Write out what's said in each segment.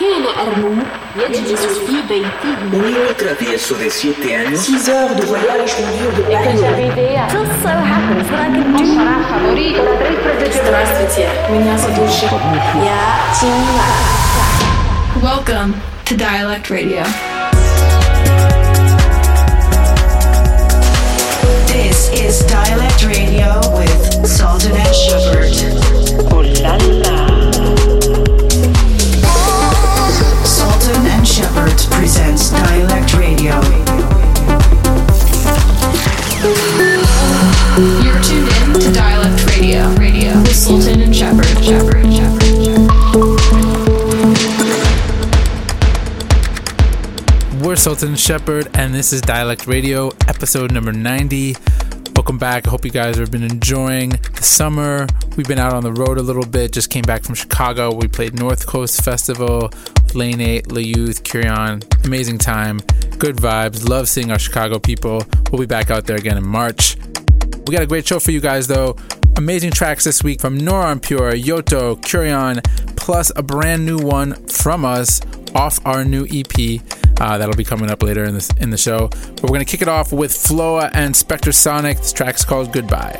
كان أرنو يجلس في بيته. Un travieso de 7 años. 6 heures de voyage au lieu de Paris. قصة حلوة لكن بصراحة أريد أدرس. Welcome to Dialect Radio. This is Dialect Radio with Sultan + Shepard. Oh la la! Sultan + Shepard presents Dialect Radio. You're tuned in to Dialect Radio. Radio with Sultan + Shepard. We're Sultan + Shepard, and this is Dialect Radio, episode number 90. Welcome back. I hope you guys have been enjoying the summer. We've been out on the road a little bit. Just came back from Chicago. We played North Coast Festival, Lane 8, Le Youth, Curion. Amazing time. Good vibes. Love seeing our Chicago people. We'll be back out there again in March. We got a great show for you guys, though. Amazing tracks this week from Noron Pure, Yoto, Curion, plus a brand new one from us off our new EP. That'll be coming up later in the show. But we're going to kick it off with Floa and Spectrasonic. This track's called Goodbye.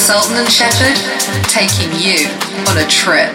Sultan + Shepard, taking you on a trip.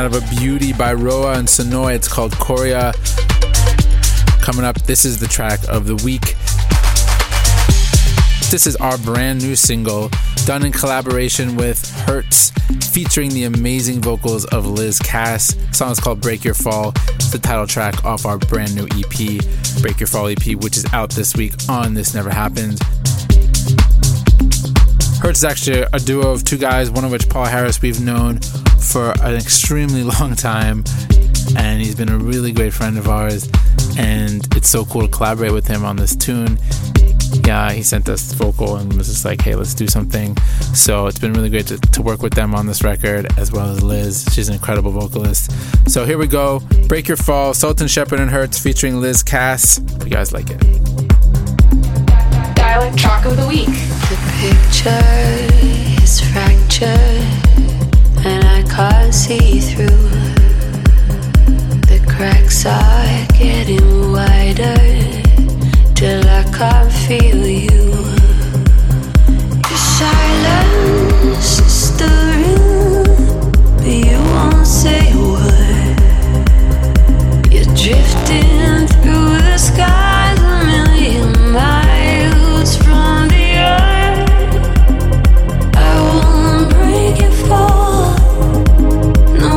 out of a beauty by Roa and Sonoy. It's called Korea. Coming up, this is the track of the week. This is our brand new single, done in collaboration with Hertz, featuring the amazing vocals of Liz Cass. The song is called Break Your Fall. It's the title track off our brand new EP, Break Your Fall EP, which is out this week on This Never Happened. Hertz is actually a duo of two guys, one of which, Paul Harris, we've known for an extremely long time, and he's been a really great friend of ours, and it's so cool to collaborate with him on this tune. Yeah, he sent us the vocal and was just like, hey, let's do something. So it's been really great to work with them on this record, as well as Liz. She's an incredible vocalist. So here we go. Break Your Fall, Sultan + Shepard and Hertz featuring Liz Cass. Hope you guys like it. Dialect Talk of the Week. The picture is fractured and I can't see through. The cracks are getting wider till I can't feel you. Your silence is the room, but you won't say a word. You're drifting through the skies, a million miles from the earth. I won't break your fall. No,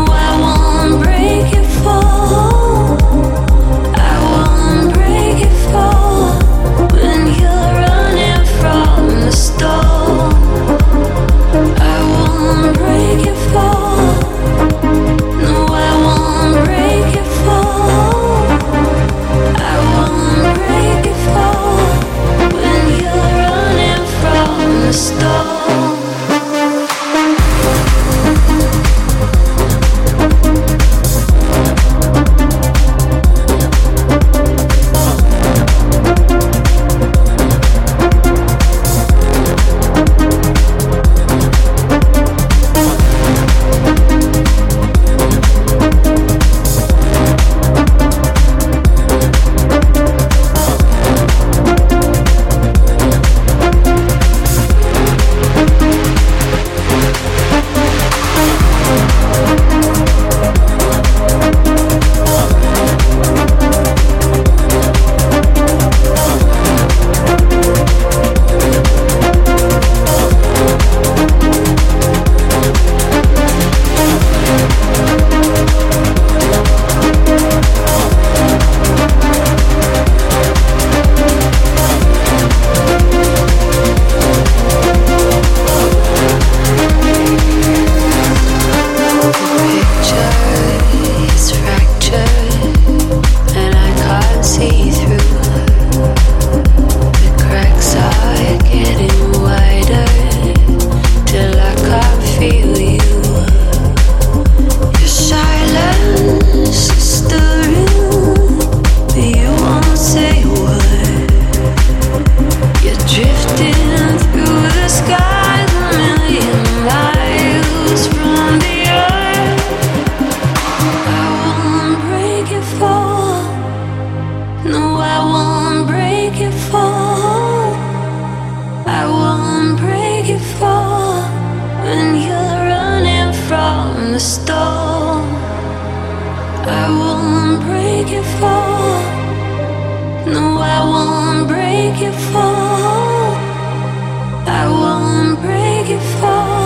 I won't break your fall.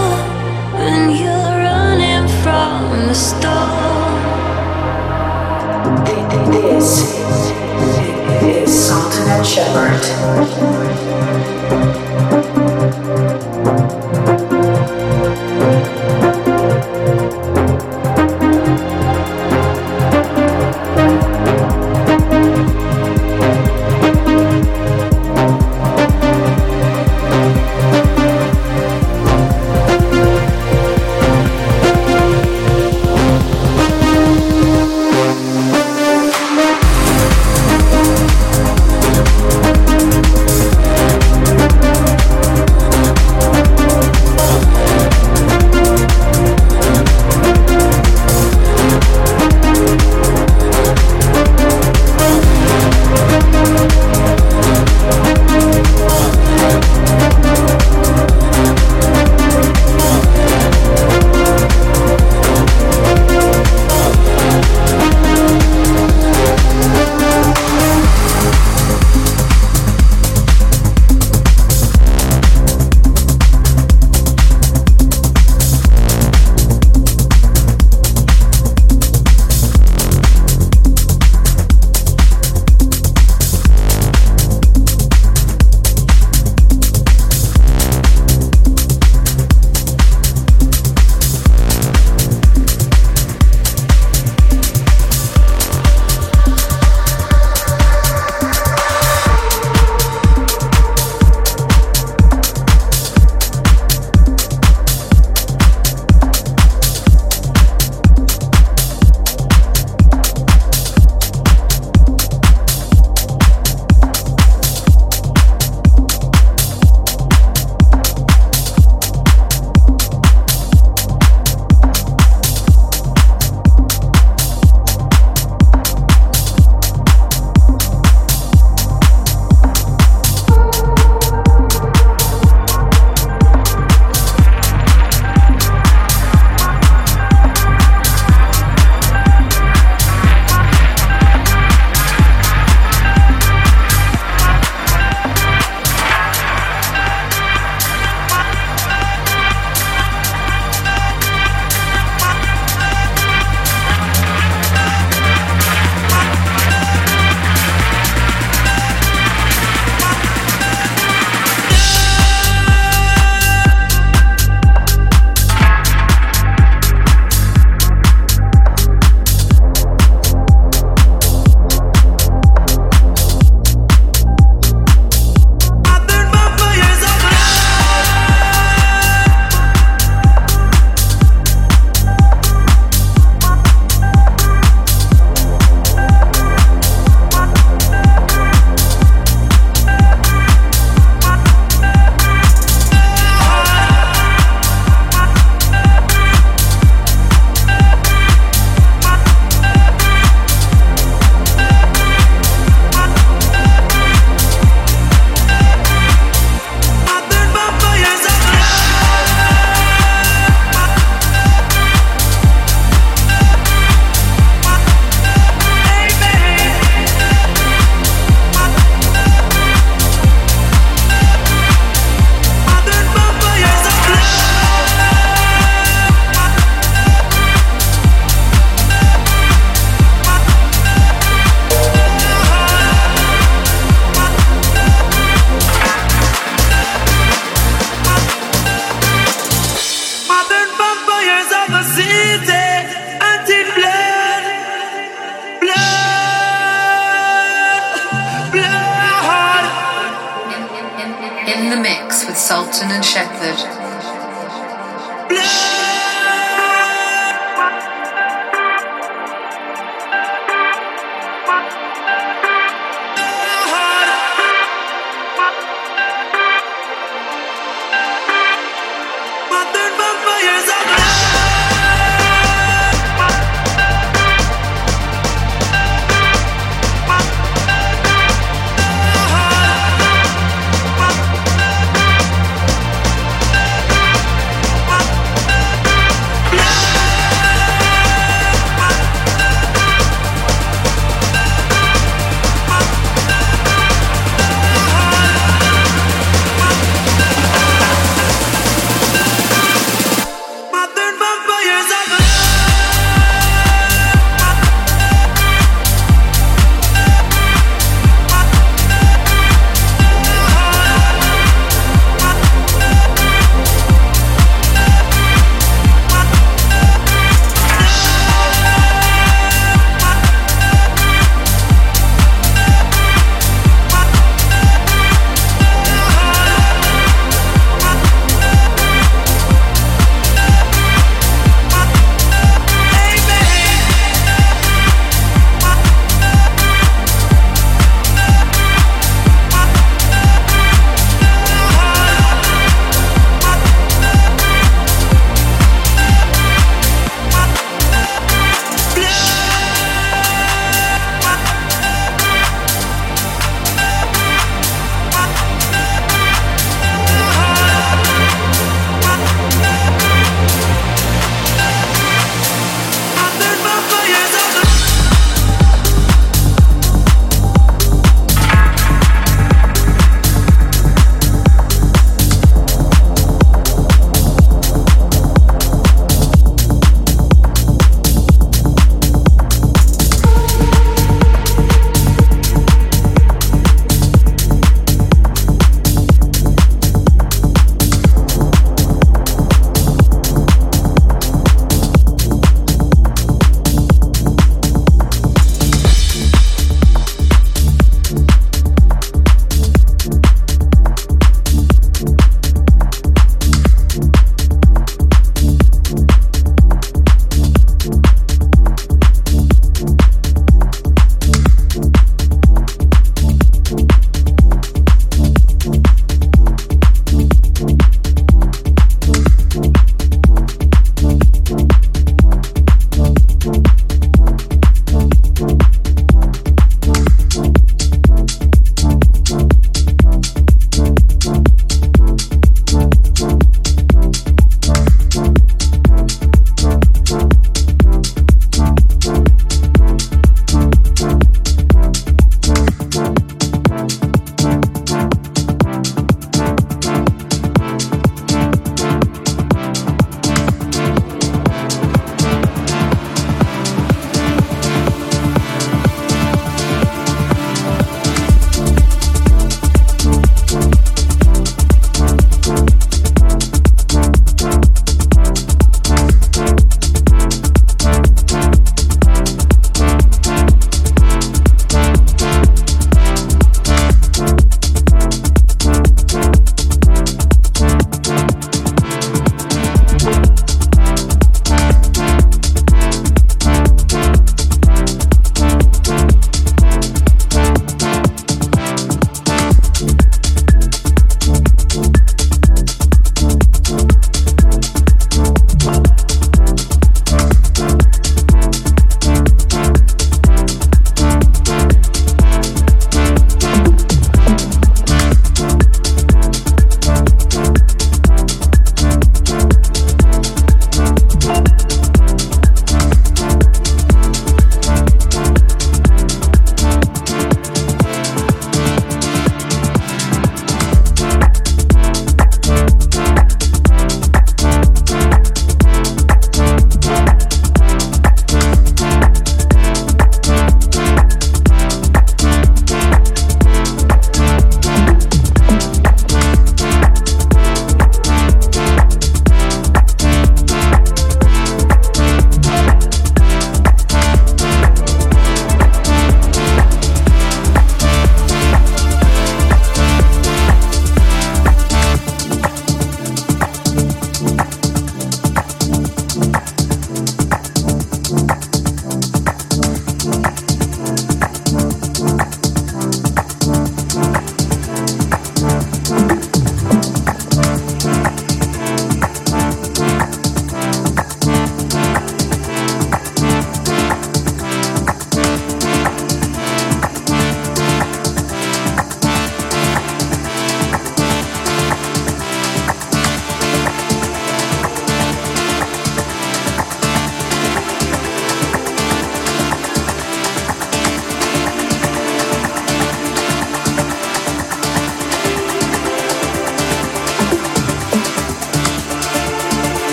in the mix with Sultan + Shepard.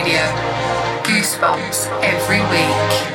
Radio. Goosebumps every week.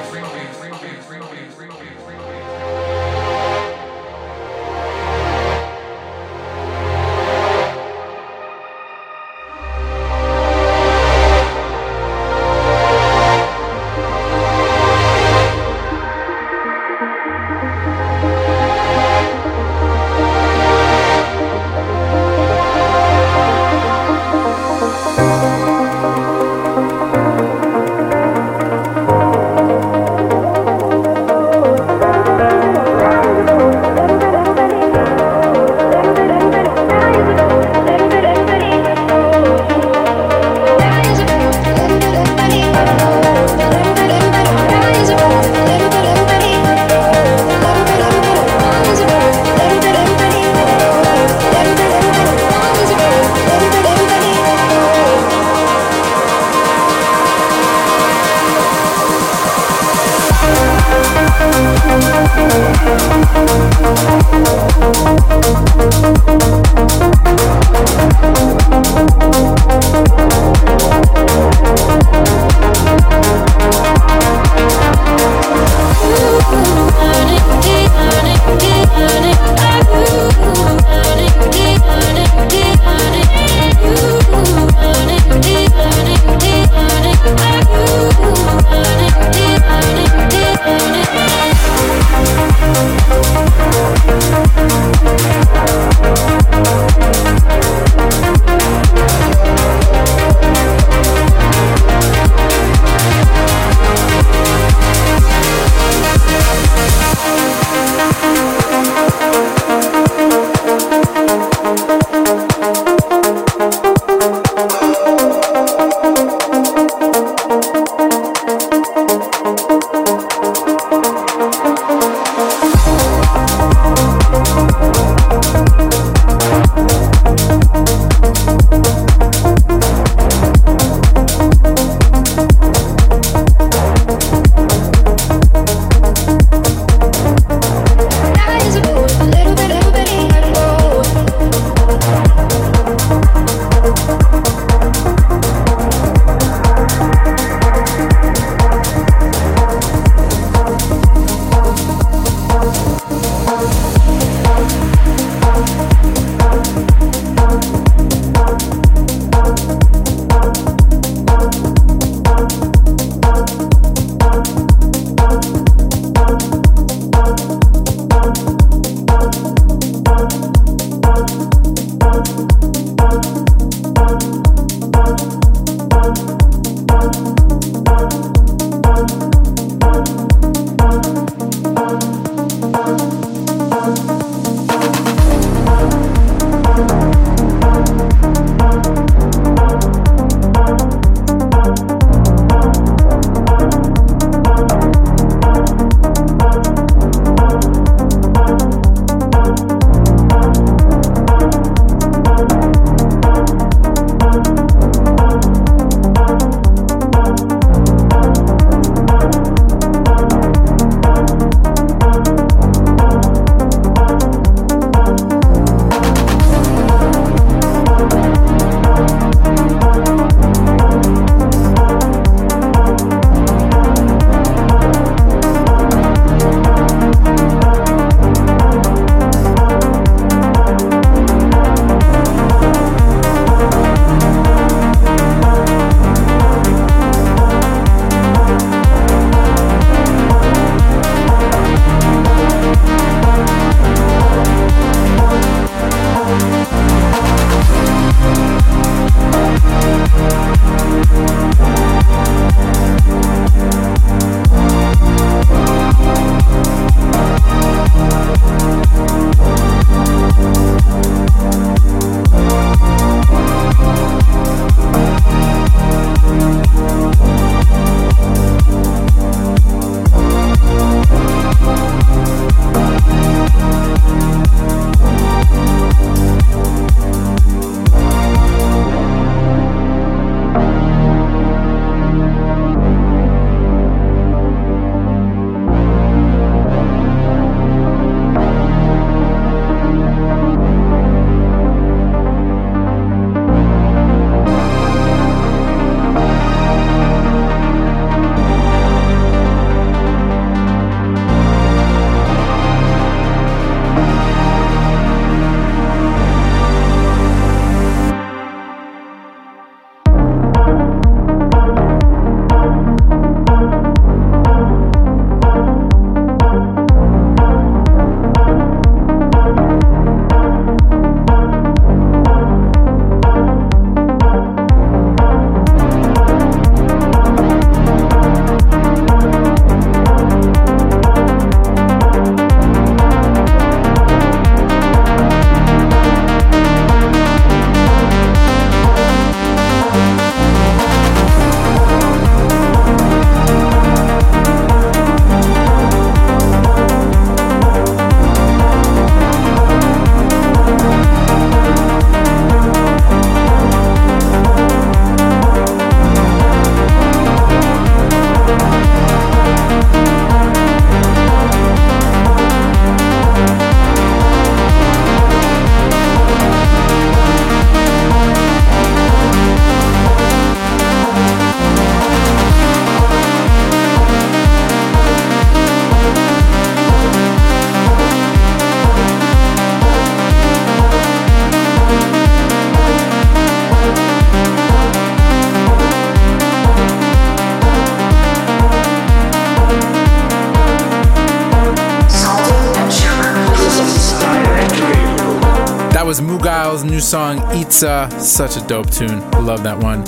G-Pal's new song, Itza. Such a dope tune. Love that one.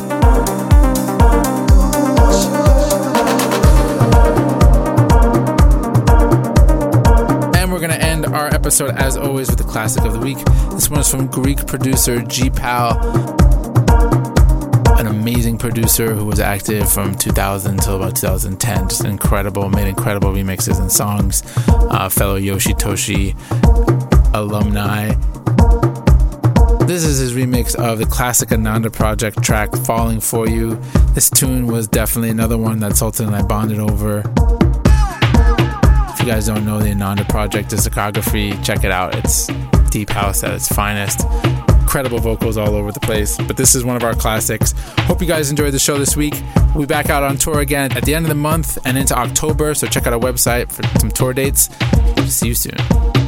And we're going to end our episode, as always, with the classic of the week. This one is from Greek producer G-Pal. An amazing producer who was active from 2000 until about 2010. Just incredible. Made incredible remixes and songs. Fellow Yoshitoshi alumni. This is his remix of the classic Ananda project track Falling For You. This tune was definitely another one that Sultan and I bonded over. If you guys don't know the Ananda project, is discography, check it out. It's deep house at its finest. Incredible vocals all over the place. But this is one of our classics. Hope you guys enjoyed the show this week. We'll be back out on tour again at the end of the month and into October. So check out our website for some tour dates. See you soon.